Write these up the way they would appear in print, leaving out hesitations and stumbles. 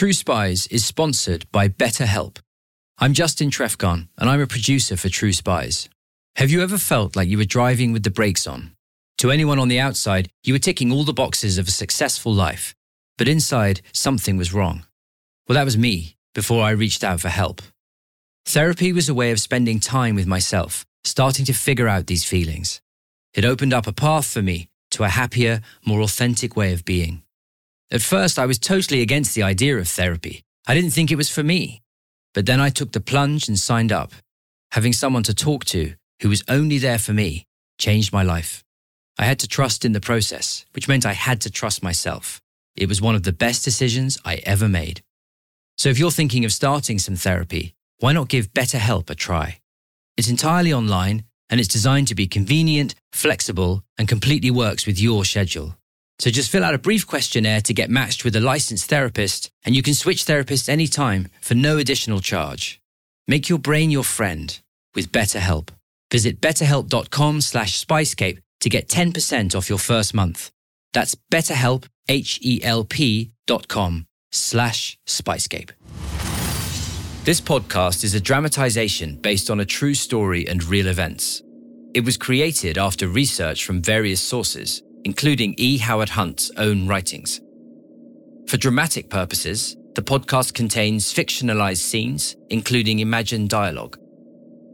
True Spies is sponsored by BetterHelp. I'm Justin Trefgarne, and I'm a producer for True Spies. Have you ever felt like you were driving with the brakes on? To anyone on the outside, you were ticking all the boxes of a successful life. But inside, something was wrong. Well, that was me before I reached out for help. Therapy was a way of spending time with myself, starting to figure out these feelings. It opened up a path for me to a happier, more authentic way of being. At first, I was totally against the idea of therapy. I didn't think it was for me. But then I took the plunge and signed up. Having someone to talk to who was only there for me changed my life. I had to trust in the process, which meant I had to trust myself. It was one of the best decisions I ever made. So if you're thinking of starting some therapy, why not give BetterHelp a try? It's entirely online, and it's designed to be convenient, flexible, and completely works with your schedule. So just fill out a brief questionnaire to get matched with a licensed therapist, and you can switch therapists anytime for no additional charge. Make your brain your friend with BetterHelp. Visit betterhelp.com/Spyscape to get 10% off your first month. That's betterhelp, betterhelp.com/Spyscape. This podcast is a dramatization based on a true story and real events. It was created after research from various sources, including E. Howard Hunt's own writings. For dramatic purposes, the podcast contains fictionalized scenes, including imagined dialogue.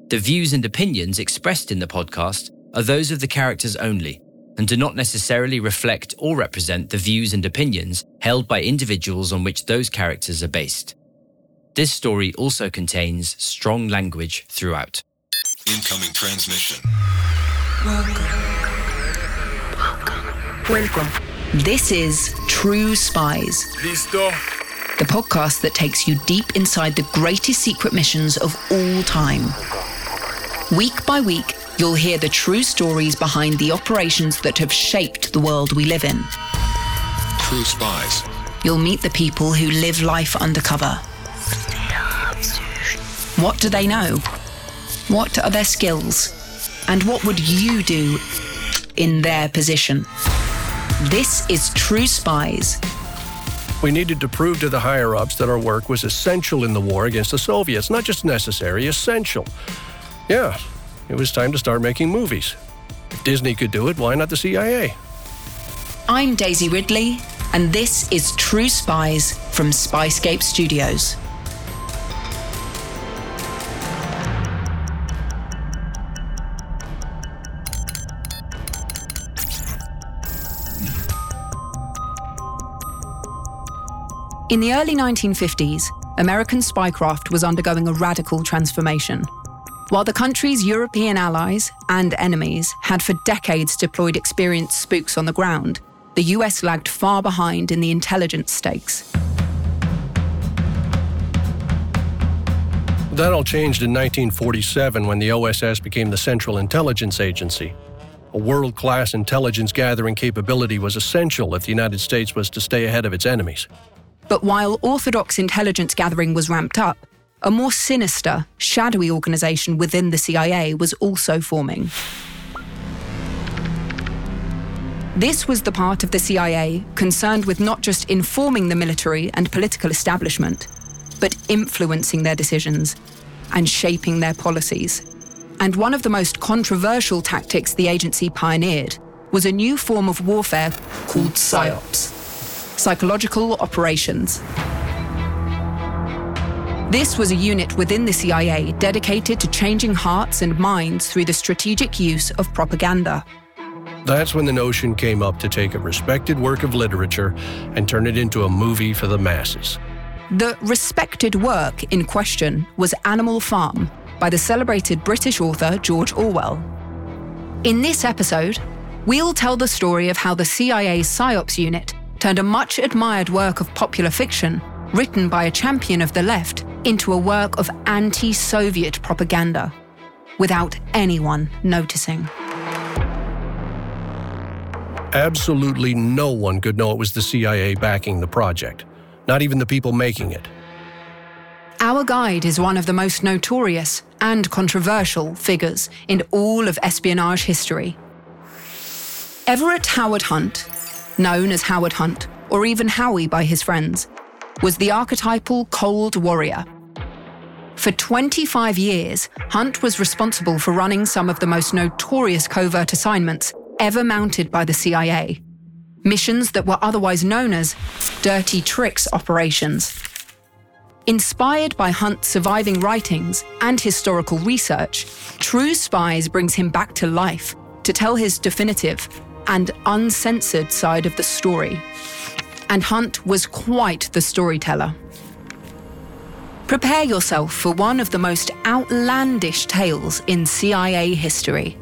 The views and opinions expressed in the podcast are those of the characters only and do not necessarily reflect or represent the views and opinions held by individuals on which those characters are based. This story also contains strong language throughout. Incoming transmission. Welcome. This is True Spies. Listo. The podcast that takes you deep inside the greatest secret missions of all time. Week by week, you'll hear the true stories behind the operations that have shaped the world we live in. True Spies. You'll meet the people who live life undercover. What do they know? What are their skills? And what would you do in their position? This is True Spies. We needed to prove to the higher-ups that our work was essential in the war against the Soviets. Not just necessary, essential. Yeah, it was time to start making movies. If Disney could do it, why not the CIA? I'm Daisy Ridley, and this is True Spies from Spyscape Studios. In the early 1950s, American spycraft was undergoing a radical transformation. While the country's European allies and enemies had for decades deployed experienced spooks on the ground, the US lagged far behind in the intelligence stakes. That all changed in 1947 when the OSS became the Central Intelligence Agency. A world-class intelligence gathering capability was essential if the United States was to stay ahead of its enemies. But while orthodox intelligence gathering was ramped up, a more sinister, shadowy organisation within the CIA was also forming. This was the part of the CIA concerned with not just informing the military and political establishment, but influencing their decisions and shaping their policies. And one of the most controversial tactics the agency pioneered was a new form of warfare called PsyOps. Psychological operations. This was a unit within the CIA dedicated to changing hearts and minds through the strategic use of propaganda. That's when the notion came up to take a respected work of literature and turn it into a movie for the masses. The respected work in question was Animal Farm by the celebrated British author George Orwell. In this episode, we'll tell the story of how the CIA's PsyOps unit turned a much-admired work of popular fiction, written by a champion of the left, into a work of anti-Soviet propaganda, without anyone noticing. Absolutely no one could know it was the CIA backing the project, not even the people making it. Our guide is one of the most notorious and controversial figures in all of espionage history. Everett Howard Hunt, known as Howard Hunt, or even Howie by his friends, was the archetypal cold warrior. For 25 years, Hunt was responsible for running some of the most notorious covert assignments ever mounted by the CIA. Missions that were otherwise known as dirty tricks operations. Inspired by Hunt's surviving writings and historical research, True Spies brings him back to life to tell his definitive and uncensored side of the story. And Hunt was quite the storyteller. Prepare yourself for one of the most outlandish tales in CIA history.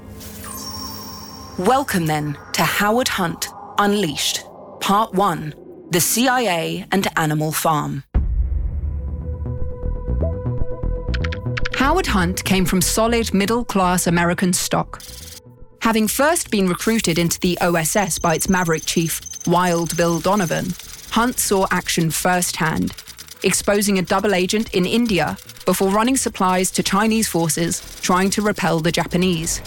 Welcome then to Howard Hunt Unleashed, Part 1, The CIA and Animal Farm. Howard Hunt came from solid middle-class American stock. Having first been recruited into the OSS by its maverick chief, Wild Bill Donovan, Hunt saw action firsthand, exposing a double agent in India before running supplies to Chinese forces trying to repel the Japanese.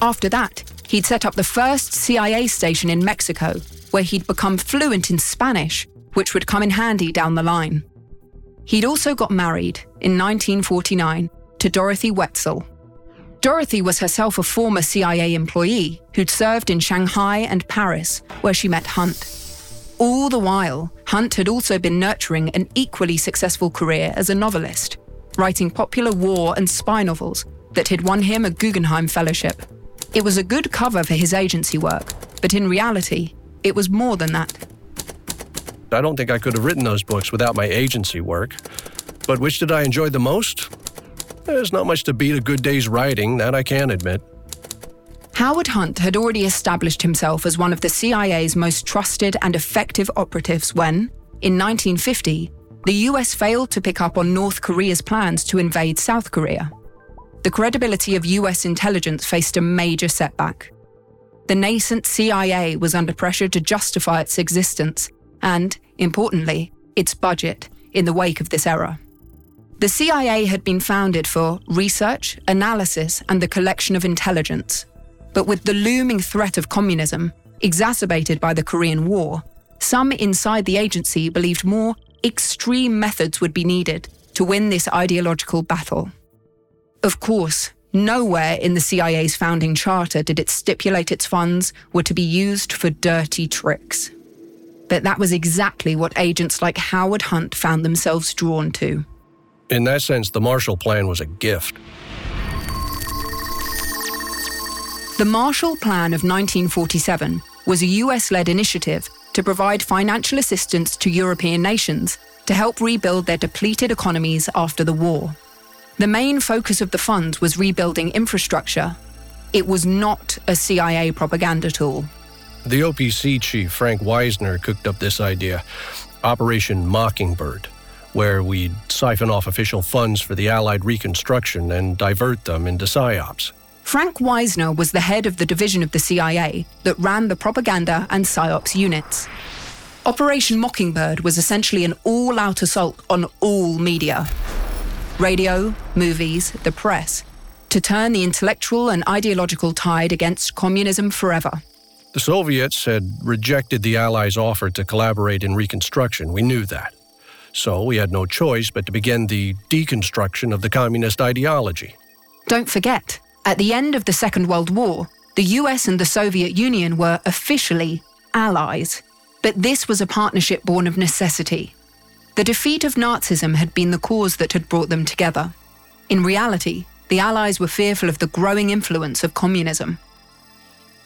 After that, he'd set up the first CIA station in Mexico, where he'd become fluent in Spanish, which would come in handy down the line. He'd also got married in 1949 to Dorothy Wetzel. Dorothy was herself a former CIA employee who'd served in Shanghai and Paris, where she met Hunt. All the while, Hunt had also been nurturing an equally successful career as a novelist, writing popular war and spy novels that had won him a Guggenheim Fellowship. It was a good cover for his agency work, but in reality, it was more than that. I don't think I could have written those books without my agency work. But which did I enjoy the most? There's not much to beat a good day's writing, that I can admit. Howard Hunt had already established himself as one of the CIA's most trusted and effective operatives when, in 1950, the US failed to pick up on North Korea's plans to invade South Korea. The credibility of US intelligence faced a major setback. The nascent CIA was under pressure to justify its existence and, importantly, its budget in the wake of this error. The CIA had been founded for research, analysis, and the collection of intelligence. But with the looming threat of communism, exacerbated by the Korean War, some inside the agency believed more extreme methods would be needed to win this ideological battle. Of course, nowhere in the CIA's founding charter did it stipulate its funds were to be used for dirty tricks. But that was exactly what agents like Howard Hunt found themselves drawn to. In that sense, the Marshall Plan was a gift. The Marshall Plan of 1947 was a US-led initiative to provide financial assistance to European nations to help rebuild their depleted economies after the war. The main focus of the funds was rebuilding infrastructure. It was not a CIA propaganda tool. The OPC chief, Frank Wisner, cooked up this idea, Operation Mockingbird, where we'd siphon off official funds for the Allied reconstruction and divert them into PsyOps. Frank Wisner was the head of the division of the CIA that ran the propaganda and PsyOps units. Operation Mockingbird was essentially an all-out assault on all media. Radio, movies, the press, to turn the intellectual and ideological tide against communism forever. The Soviets had rejected the Allies' offer to collaborate in reconstruction. We knew that. So we had no choice but to begin the deconstruction of the communist ideology. Don't forget, at the end of the Second World War, the US and the Soviet Union were officially allies. But this was a partnership born of necessity. The defeat of Nazism had been the cause that had brought them together. In reality, the Allies were fearful of the growing influence of communism.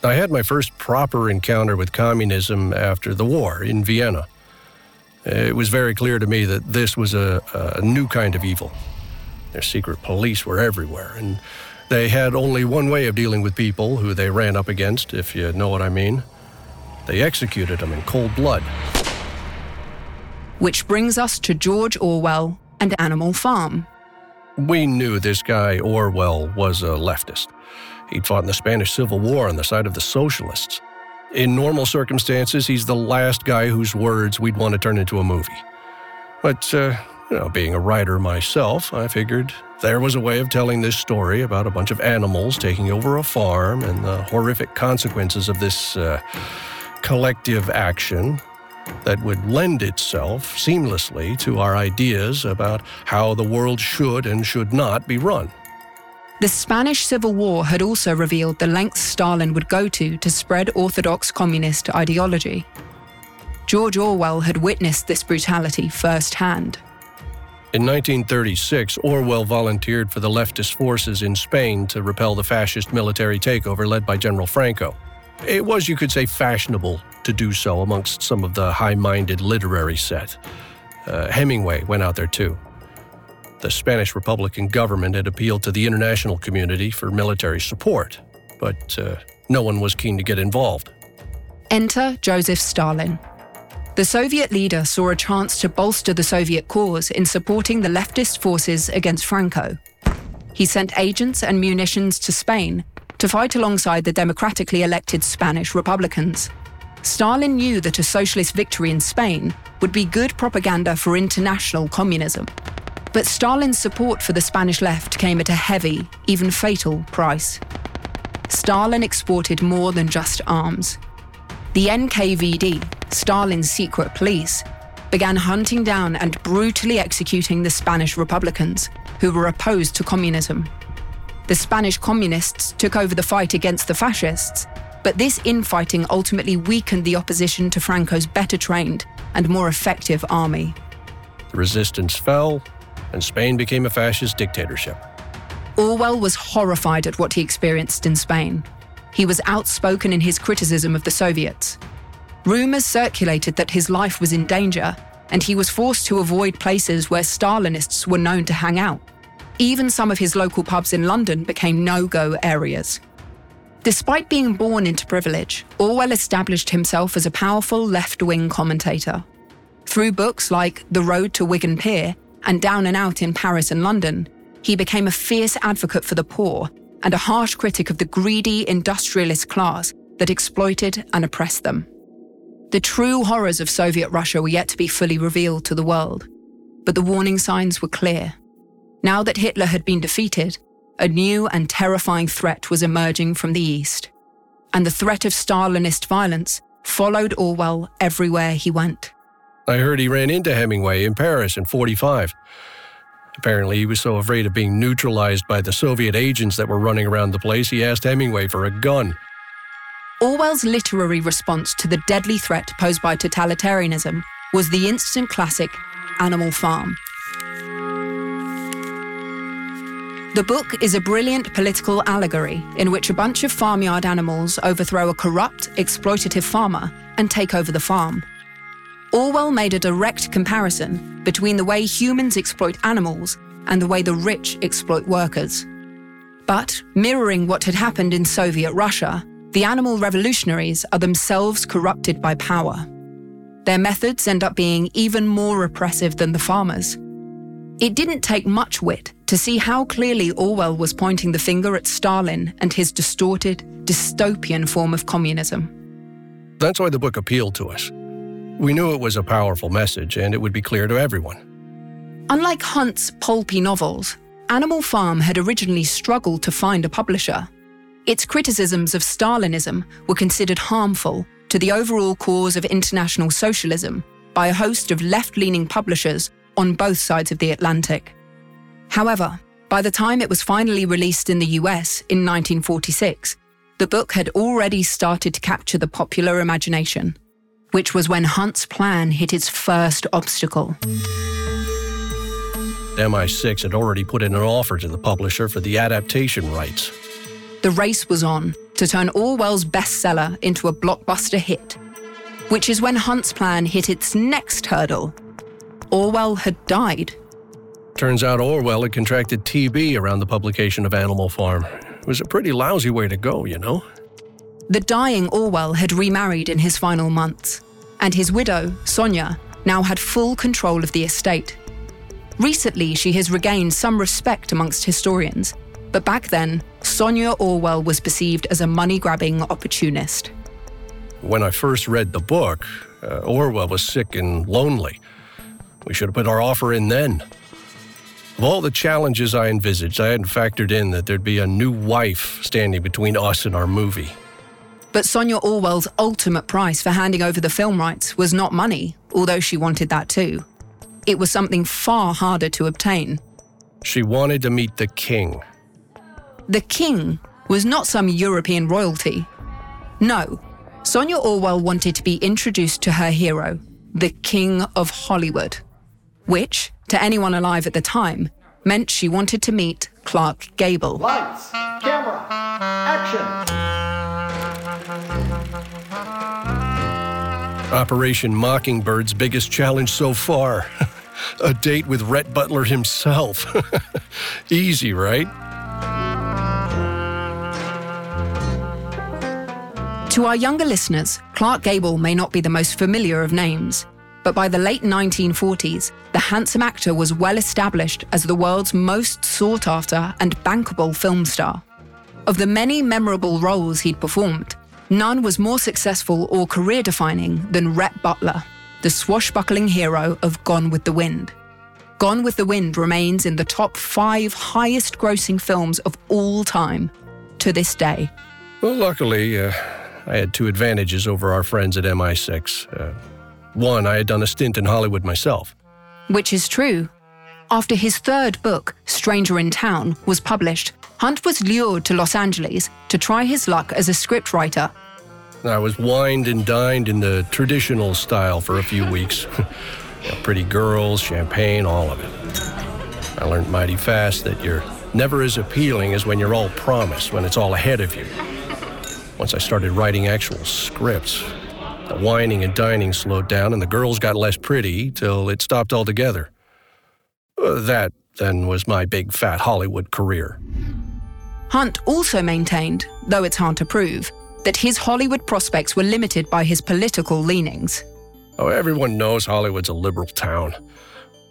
I had my first proper encounter with communism after the war in Vienna. It was very clear to me that this was a new kind of evil. Their secret police were everywhere, and they had only one way of dealing with people who they ran up against, if you know what I mean. They executed them in cold blood. Which brings us to George Orwell and Animal Farm. We knew this guy Orwell was a leftist. He'd fought in the Spanish Civil War on the side of the socialists. In normal circumstances, he's the last guy whose words we'd want to turn into a movie. But, being a writer myself, I figured there was a way of telling this story about a bunch of animals taking over a farm and the horrific consequences of this collective action that would lend itself seamlessly to our ideas about how the world should and should not be run. The Spanish Civil War had also revealed the lengths Stalin would go to spread orthodox communist ideology. George Orwell had witnessed this brutality firsthand. In 1936, Orwell volunteered for the leftist forces in Spain to repel the fascist military takeover led by General Franco. It was, you could say, fashionable to do so amongst some of the high-minded literary set. Hemingway went out there too. The Spanish Republican government had appealed to the international community for military support, but no one was keen to get involved. Enter Joseph Stalin. The Soviet leader saw a chance to bolster the Soviet cause in supporting the leftist forces against Franco. He sent agents and munitions to Spain to fight alongside the democratically elected Spanish Republicans. Stalin knew that a socialist victory in Spain would be good propaganda for international communism. But Stalin's support for the Spanish left came at a heavy, even fatal, price. Stalin exported more than just arms. The NKVD, Stalin's secret police, began hunting down and brutally executing the Spanish Republicans, who were opposed to communism. The Spanish communists took over the fight against the fascists, but this infighting ultimately weakened the opposition to Franco's better trained and more effective army. The resistance fell, and Spain became a fascist dictatorship. Orwell was horrified at what he experienced in Spain. He was outspoken in his criticism of the Soviets. Rumors circulated that his life was in danger, and he was forced to avoid places where Stalinists were known to hang out. Even some of his local pubs in London became no-go areas. Despite being born into privilege, Orwell established himself as a powerful left-wing commentator. Through books like The Road to Wigan Pier and Down and Out in Paris and London, he became a fierce advocate for the poor and a harsh critic of the greedy industrialist class that exploited and oppressed them. The true horrors of Soviet Russia were yet to be fully revealed to the world, but the warning signs were clear. Now that Hitler had been defeated, a new and terrifying threat was emerging from the East, and the threat of Stalinist violence followed Orwell everywhere he went. I heard he ran into Hemingway in Paris in 1945. Apparently, he was so afraid of being neutralized by the Soviet agents that were running around the place, he asked Hemingway for a gun. Orwell's literary response to the deadly threat posed by totalitarianism was the instant classic Animal Farm. The book is a brilliant political allegory in which a bunch of farmyard animals overthrow a corrupt, exploitative farmer and take over the farm. Orwell made a direct comparison between the way humans exploit animals and the way the rich exploit workers. But, mirroring what had happened in Soviet Russia, the animal revolutionaries are themselves corrupted by power. Their methods end up being even more repressive than the farmers. It didn't take much wit to see how clearly Orwell was pointing the finger at Stalin and his distorted, dystopian form of communism. That's why the book appealed to us. We knew it was a powerful message, and it would be clear to everyone. Unlike Hunt's pulpy novels, Animal Farm had originally struggled to find a publisher. Its criticisms of Stalinism were considered harmful to the overall cause of international socialism by a host of left-leaning publishers on both sides of the Atlantic. However, by the time it was finally released in the US in 1946, the book had already started to capture the popular imagination, which was when Hunt's plan hit its first obstacle. MI6 had already put in an offer to the publisher for the adaptation rights. The race was on to turn Orwell's bestseller into a blockbuster hit, which is when Hunt's plan hit its next hurdle. Orwell had died. Turns out Orwell had contracted TB around the publication of Animal Farm. It was a pretty lousy way to go, you know. The dying Orwell had remarried in his final months, and his widow, Sonia, now had full control of the estate. Recently, she has regained some respect amongst historians, but back then, Sonia Orwell was perceived as a money-grabbing opportunist. When I first read the book, Orwell was sick and lonely. We should have put our offer in then. Of all the challenges I envisaged, I hadn't factored in that there'd be a new wife standing between us and our movie. But Sonia Orwell's ultimate price for handing over the film rights was not money, although she wanted that too. It was something far harder to obtain. She wanted to meet the king. The king was not some European royalty. No, Sonia Orwell wanted to be introduced to her hero, the King of Hollywood, which, to anyone alive at the time, meant she wanted to meet Clark Gable. Lights, camera, action! Operation Mockingbird's biggest challenge so far. A date with Rhett Butler himself. Easy, right? To our younger listeners, Clark Gable may not be the most familiar of names, but by the late 1940s, the handsome actor was well established as the world's most sought-after and bankable film star. Of the many memorable roles he'd performed, none was more successful or career-defining than Rhett Butler, the swashbuckling hero of Gone with the Wind. Gone with the Wind remains in the top 5 highest-grossing films of all time, to this day. Well, luckily, I had 2 advantages over our friends at MI6. One, I had done a stint in Hollywood myself. Which is true. After his 3rd book, Stranger in Town, was published, Hunt was lured to Los Angeles to try his luck as a scriptwriter. I was wined and dined in the traditional style for a few weeks. Pretty girls, champagne, all of it. I learned mighty fast that you're never as appealing as when you're all promise, when it's all ahead of you. Once I started writing actual scripts, the whining and dining slowed down and the girls got less pretty till it stopped altogether. That, then, was my big fat Hollywood career. Hunt also maintained, though it's hard to prove, that his Hollywood prospects were limited by his political leanings. Oh, everyone knows Hollywood's a liberal town.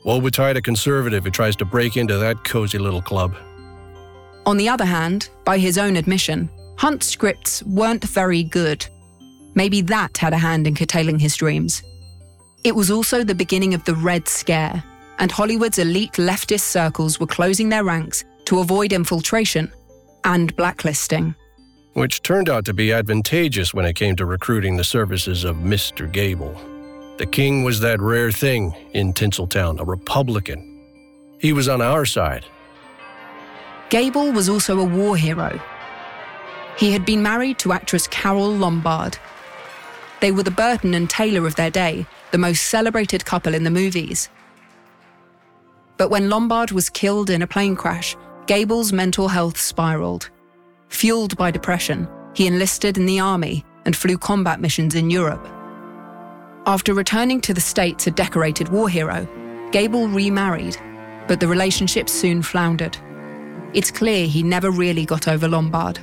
Woe betide a conservative who tries to break into that cozy little club. On the other hand, by his own admission, Hunt's scripts weren't very good. Maybe that had a hand in curtailing his dreams. It was also the beginning of the Red Scare, and Hollywood's elite leftist circles were closing their ranks to avoid infiltration and blacklisting. Which turned out to be advantageous when it came to recruiting the services of Mr. Gable. The king was that rare thing in Tinseltown, a Republican. He was on our side. Gable was also a war hero. He had been married to actress Carol Lombard. They were the Burton and Taylor of their day, the most celebrated couple in the movies. But when Lombard was killed in a plane crash, Gable's mental health spiraled. Fueled by depression, he enlisted in the army and flew combat missions in Europe. After returning to the States a decorated war hero, Gable remarried, but the relationship soon floundered. It's clear he never really got over Lombard.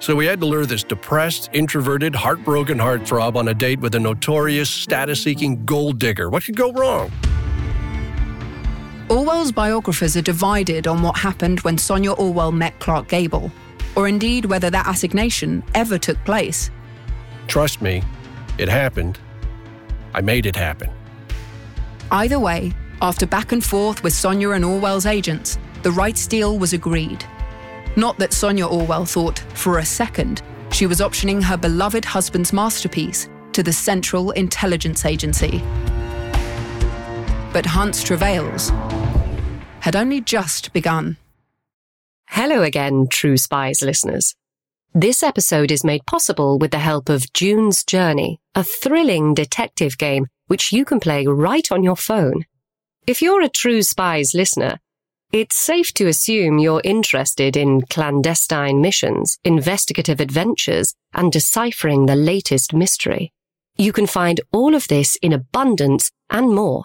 So we had to lure this depressed, introverted, heartbroken heartthrob on a date with a notorious, status-seeking gold digger. What could go wrong? Orwell's biographers are divided on what happened when Sonia Orwell met Clark Gable, or indeed whether that assignation ever took place. Trust me, it happened. I made it happen. Either way, after back and forth with Sonia and Orwell's agents, the rights deal was agreed. Not that Sonia Orwell thought, for a second, she was optioning her beloved husband's masterpiece to the Central Intelligence Agency. But Hunt's travails had only just begun. Hello again, True Spies listeners. This episode is made possible with the help of June's Journey, a thrilling detective game which you can play right on your phone. If you're a True Spies listener, it's safe to assume you're interested in clandestine missions, investigative adventures, and deciphering the latest mystery. You can find all of this in abundance and more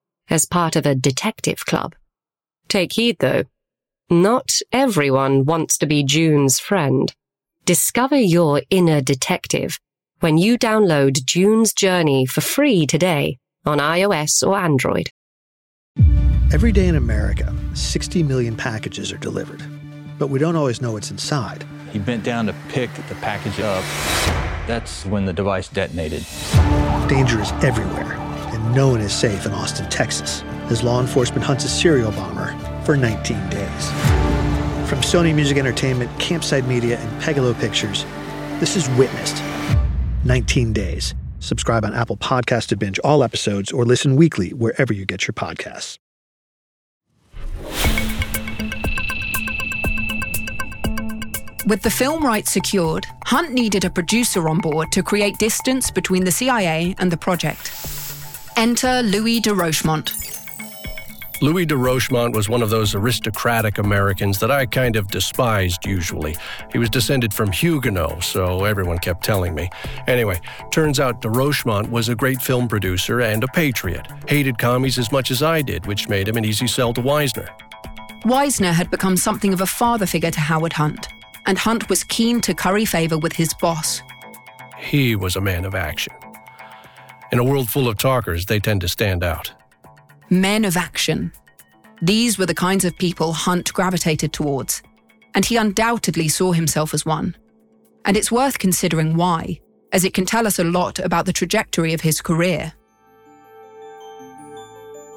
as part of a detective club. Take heed, though. Not everyone wants to be June's friend. Discover your inner detective when you download June's Journey for free today on iOS or Android. Every day in America, 60 million packages are delivered, but we don't always know what's inside. He bent down to pick the package up. That's when the device detonated. Danger is everywhere, and no one is safe in Austin, Texas, as law enforcement hunts a serial bomber for 19 days. From Sony Music Entertainment, Campside Media, and Pegalo Pictures, this is Witnessed. 19 Days. Subscribe on Apple Podcasts to binge all episodes or listen weekly wherever you get your podcasts. With the film rights secured, Hunt needed a producer on board to create distance between the CIA and the project. Enter Louis de Rochemont. Louis de Rochemont was one of those aristocratic Americans that I kind of despised usually. He was descended from Huguenots, so everyone kept telling me. Anyway, turns out de Rochemont was a great film producer and a patriot. Hated commies as much as I did, which made him an easy sell to Wisner. Wisner had become something of a father figure to Howard Hunt, and Hunt was keen to curry favor with his boss. He was a man of action. In a world full of talkers, they tend to stand out. Men of action. These were the kinds of people Hunt gravitated towards, and he undoubtedly saw himself as one. And it's worth considering why, as it can tell us a lot about the trajectory of his career.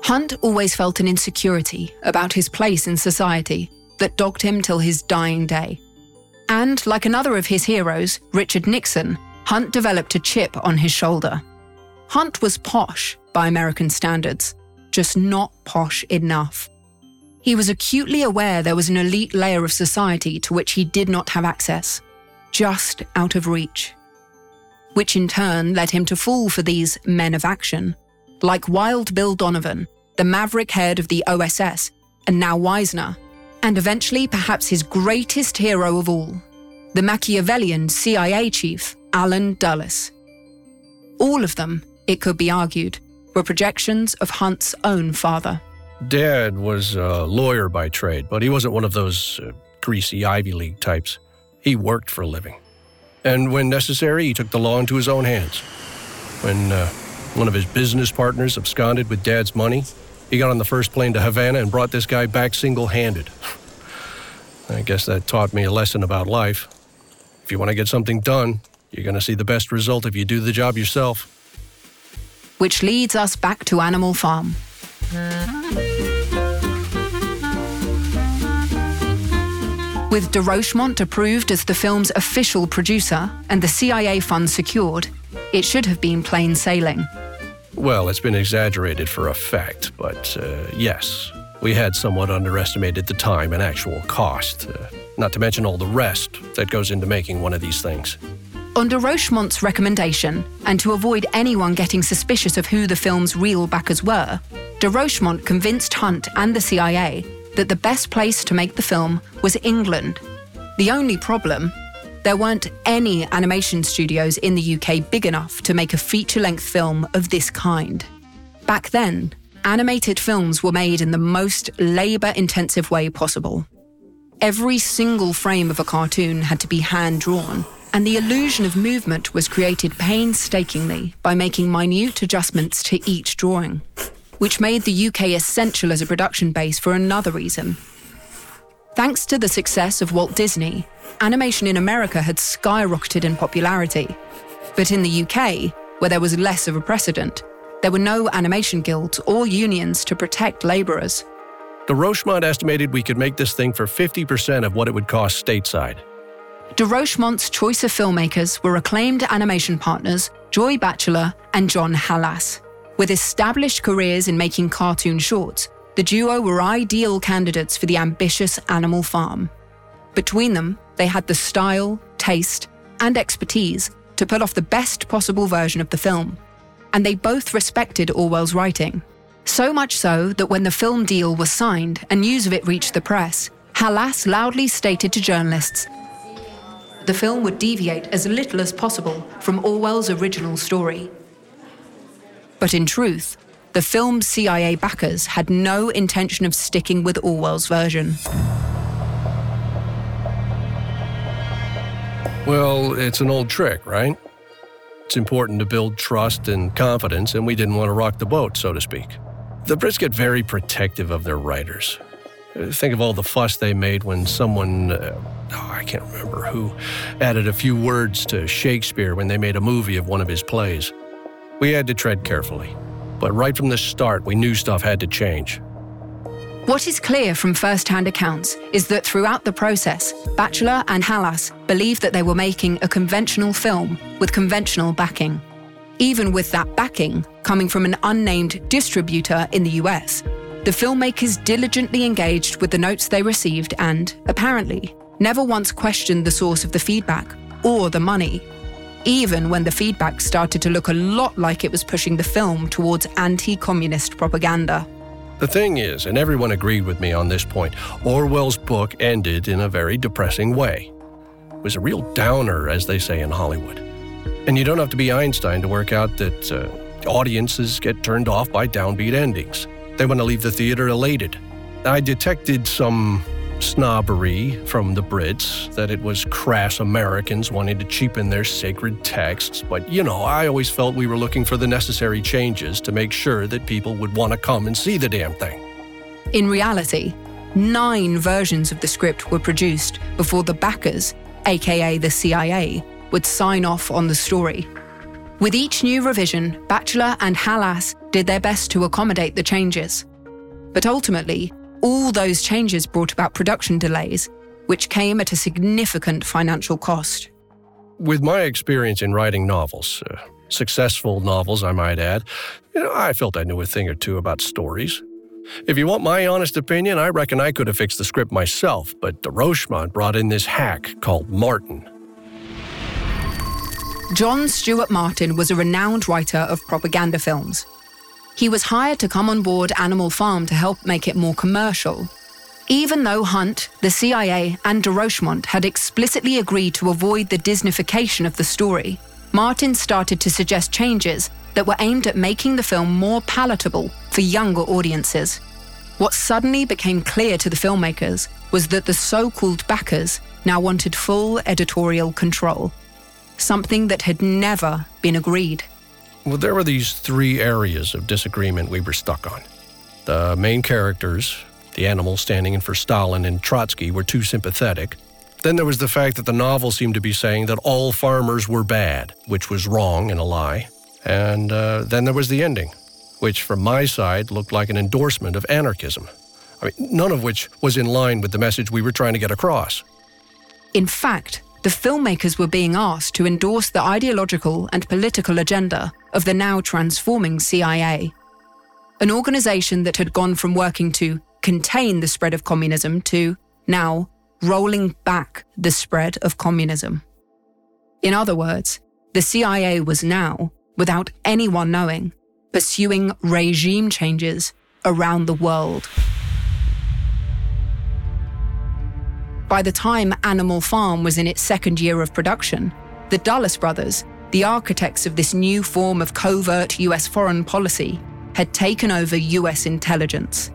Hunt always felt an insecurity about his place in society that dogged him till his dying day. And like another of his heroes, Richard Nixon, Hunt developed a chip on his shoulder. Hunt was posh by American standards, just not posh enough. He was acutely aware there was an elite layer of society to which he did not have access, just out of reach. Which in turn led him to fall for these men of action, like Wild Bill Donovan, the maverick head of the OSS, and now Wisner, and eventually perhaps his greatest hero of all, the Machiavellian CIA chief, Alan Dulles. All of them, it could be argued, were projections of Hunt's own father. Dad was a lawyer by trade, but he wasn't one of those greasy Ivy League types. He worked for a living. And when necessary, he took the law into his own hands. When one of his business partners absconded with Dad's money, he got on the first plane to Havana and brought this guy back single-handed. I guess that taught me a lesson about life. If you want to get something done, you're going to see the best result if you do the job yourself. Which leads us back to Animal Farm. With de Rochemont approved as the film's official producer and the CIA funds secured, it should have been plain sailing. Well, it's been exaggerated for effect, but yes, we had somewhat underestimated the time and actual cost, not to mention all the rest that goes into making one of these things. On de Rochemont's recommendation, and to avoid anyone getting suspicious of who the film's real backers were, de Rochemont convinced Hunt and the CIA that the best place to make the film was England. The only problem, there weren't any animation studios in the UK big enough to make a feature-length film of this kind. Back then, animated films were made in the most labour-intensive way possible. Every single frame of a cartoon had to be hand-drawn, and the illusion of movement was created painstakingly by making minute adjustments to each drawing, which made the UK essential as a production base for another reason. Thanks to the success of Walt Disney, animation in America had skyrocketed in popularity. But in the UK, where there was less of a precedent, there were no animation guilds or unions to protect labourers. De Rochemont estimated we could make this thing for 50% of what it would cost stateside. De Rochemont's choice of filmmakers were acclaimed animation partners Joy Bachelor and John Halas. With established careers in making cartoon shorts, the duo were ideal candidates for the ambitious Animal Farm. Between them, they had the style, taste, and expertise to pull off the best possible version of the film. And they both respected Orwell's writing. So much so that when the film deal was signed and news of it reached the press, Halas loudly stated to journalists, the film would deviate as little as possible from Orwell's original story. But in truth, the film's CIA backers had no intention of sticking with Orwell's version. Well, it's an old trick, right? It's important to build trust and confidence, and we didn't want to rock the boat, so to speak. The Brits get very protective of their writers. Think of all the fuss they made when someone, I can't remember who, added a few words to Shakespeare when they made a movie of one of his plays. We had to tread carefully, but right from the start, we knew stuff had to change. What is clear from first-hand accounts is that throughout the process, Batchelor and Hallas believed that they were making a conventional film with conventional backing. Even with that backing coming from an unnamed distributor in the US, the filmmakers diligently engaged with the notes they received and, apparently, never once questioned the source of the feedback or the money, even when the feedback started to look a lot like it was pushing the film towards anti-communist propaganda. The thing is, and everyone agreed with me on this point, Orwell's book ended in a very depressing way. It was a real downer, as they say in Hollywood. And you don't have to be Einstein to work out that audiences get turned off by downbeat endings. They want to leave the theater elated. I detected some snobbery from the Brits, that it was crass Americans wanting to cheapen their sacred texts. But, I always felt we were looking for the necessary changes to make sure that people would want to come and see the damn thing. In reality, 9 versions of the script were produced before the backers, aka the CIA, would sign off on the story. With each new revision, Batchelor and Hallas did their best to accommodate the changes. But ultimately, all those changes brought about production delays, which came at a significant financial cost. With my experience in writing novels, successful novels, I might add, I felt I knew a thing or two about stories. If you want my honest opinion, I reckon I could have fixed the script myself, but de Rochemont brought in this hack called Martin. John Stuart Martin was a renowned writer of propaganda films. He was hired to come on board Animal Farm to help make it more commercial. Even though Hunt, the CIA, and de Rochemont had explicitly agreed to avoid the Disneyfication of the story, Martin started to suggest changes that were aimed at making the film more palatable for younger audiences. What suddenly became clear to the filmmakers was that the so-called backers now wanted full editorial control, something that had never been agreed. Well, there were these 3 areas of disagreement we were stuck on. The main characters, the animals standing in for Stalin and Trotsky, were too sympathetic. Then there was the fact that the novel seemed to be saying that all farmers were bad, which was wrong and a lie. And then there was the ending, which from my side looked like an endorsement of anarchism. None of which was in line with the message we were trying to get across. In fact, the filmmakers were being asked to endorse the ideological and political agenda of the now transforming CIA, an organization that had gone from working to contain the spread of communism to now rolling back the spread of communism. In other words, the CIA was now, without anyone knowing, pursuing regime changes around the world. By the time Animal Farm was in its 2nd year of production, the Dulles brothers, the architects of this new form of covert US foreign policy, had taken over US intelligence.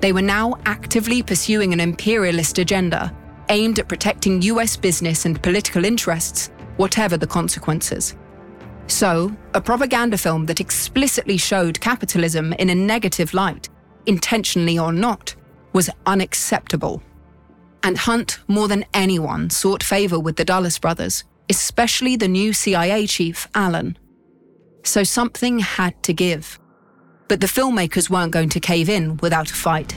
They were now actively pursuing an imperialist agenda aimed at protecting US business and political interests, whatever the consequences. So, a propaganda film that explicitly showed capitalism in a negative light, intentionally or not, was unacceptable. And Hunt, more than anyone, sought favour with the Dulles brothers, especially the new CIA chief, Allen. So something had to give. But the filmmakers weren't going to cave in without a fight.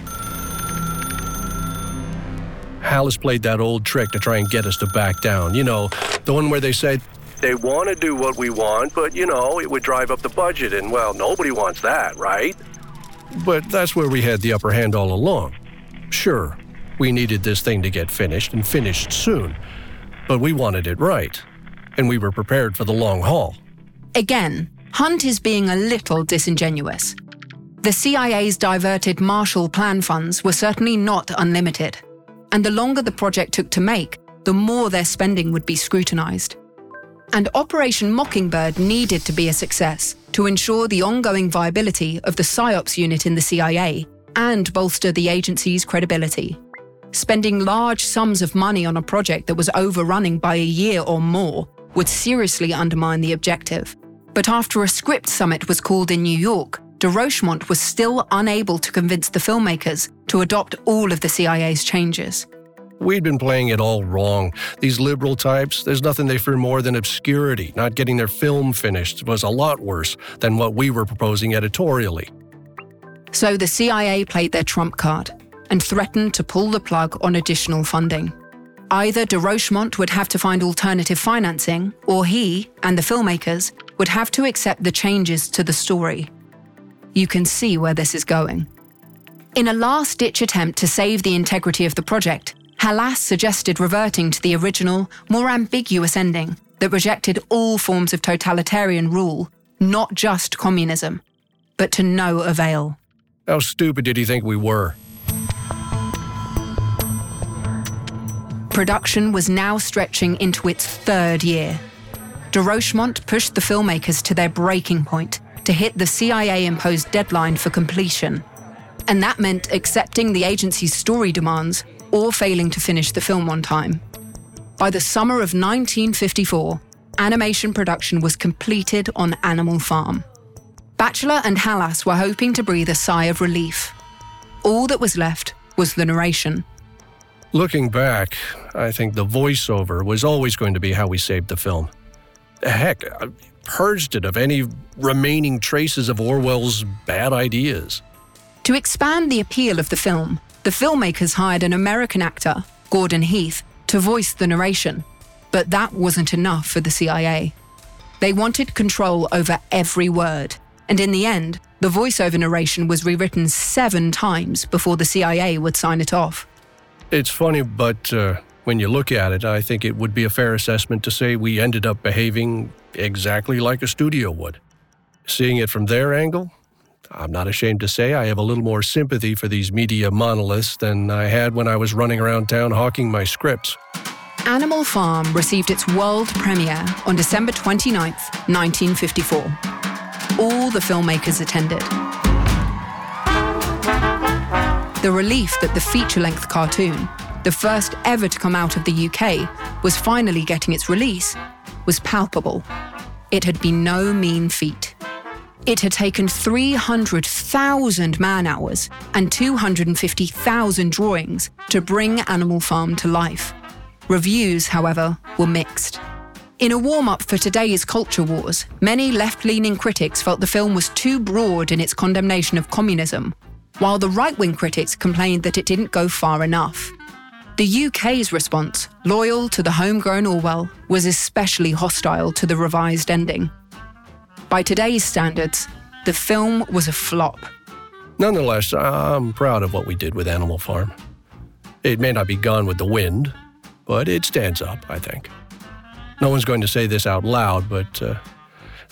Hallis played that old trick to try and get us to back down. The one where they said, they want to do what we want, but, it would drive up the budget, and, nobody wants that, right? But that's where we had the upper hand all along. Sure. We needed this thing to get finished, and finished soon. But we wanted it right, and we were prepared for the long haul. Again, Hunt is being a little disingenuous. The CIA's diverted Marshall Plan funds were certainly not unlimited, and the longer the project took to make, the more their spending would be scrutinized. And Operation Mockingbird needed to be a success to ensure the ongoing viability of the PsyOps unit in the CIA and bolster the agency's credibility. Spending large sums of money on a project that was overrunning by a year or more would seriously undermine the objective. But after a script summit was called in New York, de Rochemont was still unable to convince the filmmakers to adopt all of the CIA's changes. We'd been playing it all wrong. These liberal types, there's nothing they fear more than obscurity. Not getting their film finished was a lot worse than what we were proposing editorially. So the CIA played their trump card and threatened to pull the plug on additional funding. Either de Rochemont would have to find alternative financing, or he and the filmmakers would have to accept the changes to the story. You can see where this is going. In a last-ditch attempt to save the integrity of the project, Halas suggested reverting to the original, more ambiguous ending that rejected all forms of totalitarian rule, not just communism, but to no avail. How stupid did he think we were? Production was now stretching into its third year. De Rochemont pushed the filmmakers to their breaking point to hit the CIA-imposed deadline for completion. And that meant accepting the agency's story demands or failing to finish the film on time. By the summer of 1954, animation production was completed on Animal Farm. Batchelor and Halas were hoping to breathe a sigh of relief. All that was left was the narration. Looking back, I think the voiceover was always going to be how we saved the film. Heck, I purged it of any remaining traces of Orwell's bad ideas. To expand the appeal of the film, the filmmakers hired an American actor, Gordon Heath, to voice the narration. But that wasn't enough for the CIA. They wanted control over every word. And in the end, the voiceover narration was rewritten 7 times before the CIA would sign it off. It's funny, but when you look at it, I think it would be a fair assessment to say we ended up behaving exactly like a studio would. Seeing it from their angle, I'm not ashamed to say I have a little more sympathy for these media monoliths than I had when I was running around town hawking my scripts. Animal Farm received its world premiere on December 29th, 1954. All the filmmakers attended. The relief that the feature-length cartoon, the first ever to come out of the UK, was finally getting its release, was palpable. It had been no mean feat. It had taken 300,000 man-hours and 250,000 drawings to bring Animal Farm to life. Reviews, however, were mixed. In a warm-up for today's culture wars, many left-leaning critics felt the film was too broad in its condemnation of communism, while the right-wing critics complained that it didn't go far enough. The UK's response, loyal to the homegrown Orwell, was especially hostile to the revised ending. By today's standards, the film was a flop. Nonetheless, I'm proud of what we did with Animal Farm. It may not be Gone with the Wind, but it stands up, I think. No one's going to say this out loud, but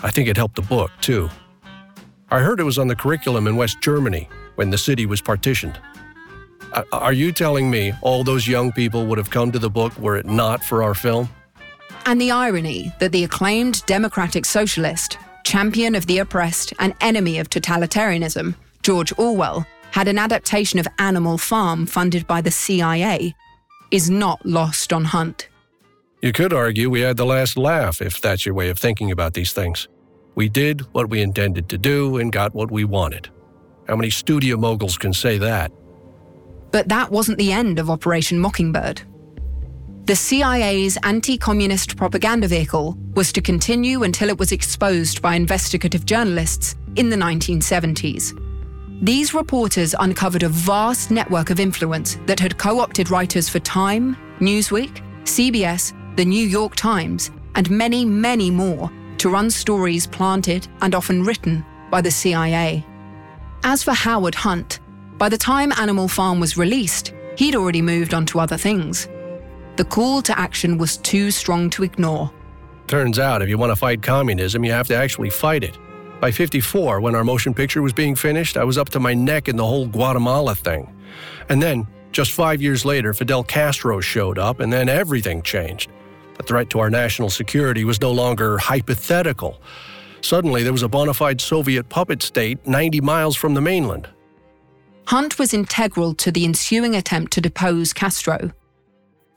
I think it helped the book, too. I heard it was on the curriculum in West Germany when the city was partitioned. Are you telling me all those young people would have come to the book were it not for our film? And the irony that the acclaimed democratic socialist, champion of the oppressed and enemy of totalitarianism, George Orwell, had an adaptation of Animal Farm funded by the CIA, is not lost on Hunt. You could argue we had the last laugh, if that's your way of thinking about these things. We did what we intended to do and got what we wanted. How many studio moguls can say that? But that wasn't the end of Operation Mockingbird. The CIA's anti-communist propaganda vehicle was to continue until it was exposed by investigative journalists in the 1970s. These reporters uncovered a vast network of influence that had co-opted writers for Time, Newsweek, CBS, The New York Times, and many, many more to run stories planted and often written by the CIA. As for Howard Hunt, by the time Animal Farm was released, he'd already moved on to other things. The call to action was too strong to ignore. Turns out if you want to fight communism, you have to actually fight it. By 54, when our motion picture was being finished, I was up to my neck in the whole Guatemala thing. And then, just 5 years later, Fidel Castro showed up, and then everything changed. The threat to our national security was no longer hypothetical. Suddenly, there was a bona fide Soviet puppet state 90 miles from the mainland. Hunt was integral to the ensuing attempt to depose Castro.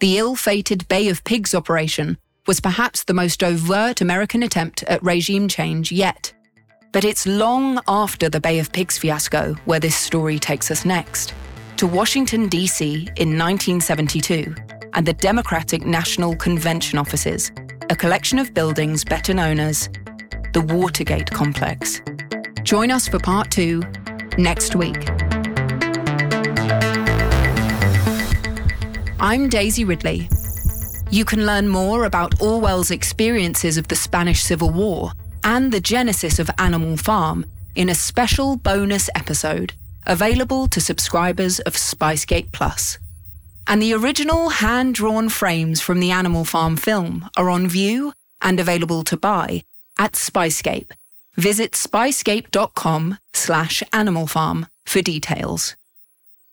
The ill-fated Bay of Pigs operation was perhaps the most overt American attempt at regime change yet. But it's long after the Bay of Pigs fiasco where this story takes us next, to Washington, D.C. in 1972 and the Democratic National Convention offices, a collection of buildings better known as the Watergate Complex. Join us for part 2 next week. I'm Daisy Ridley. You can learn more about Orwell's experiences of the Spanish Civil War and the genesis of Animal Farm in a special bonus episode available to subscribers of Spyscape Plus. And the original hand-drawn frames from the Animal Farm film are on view and available to buy at Spyscape. Visit spyscape.com/animalfarm for details.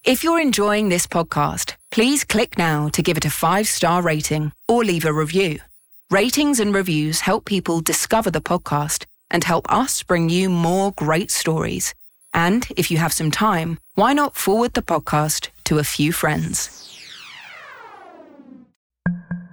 If you're enjoying this podcast, please click now to give it a 5-star rating or leave a review. Ratings and reviews help people discover the podcast and help us bring you more great stories. And if you have some time, why not forward the podcast to a few friends?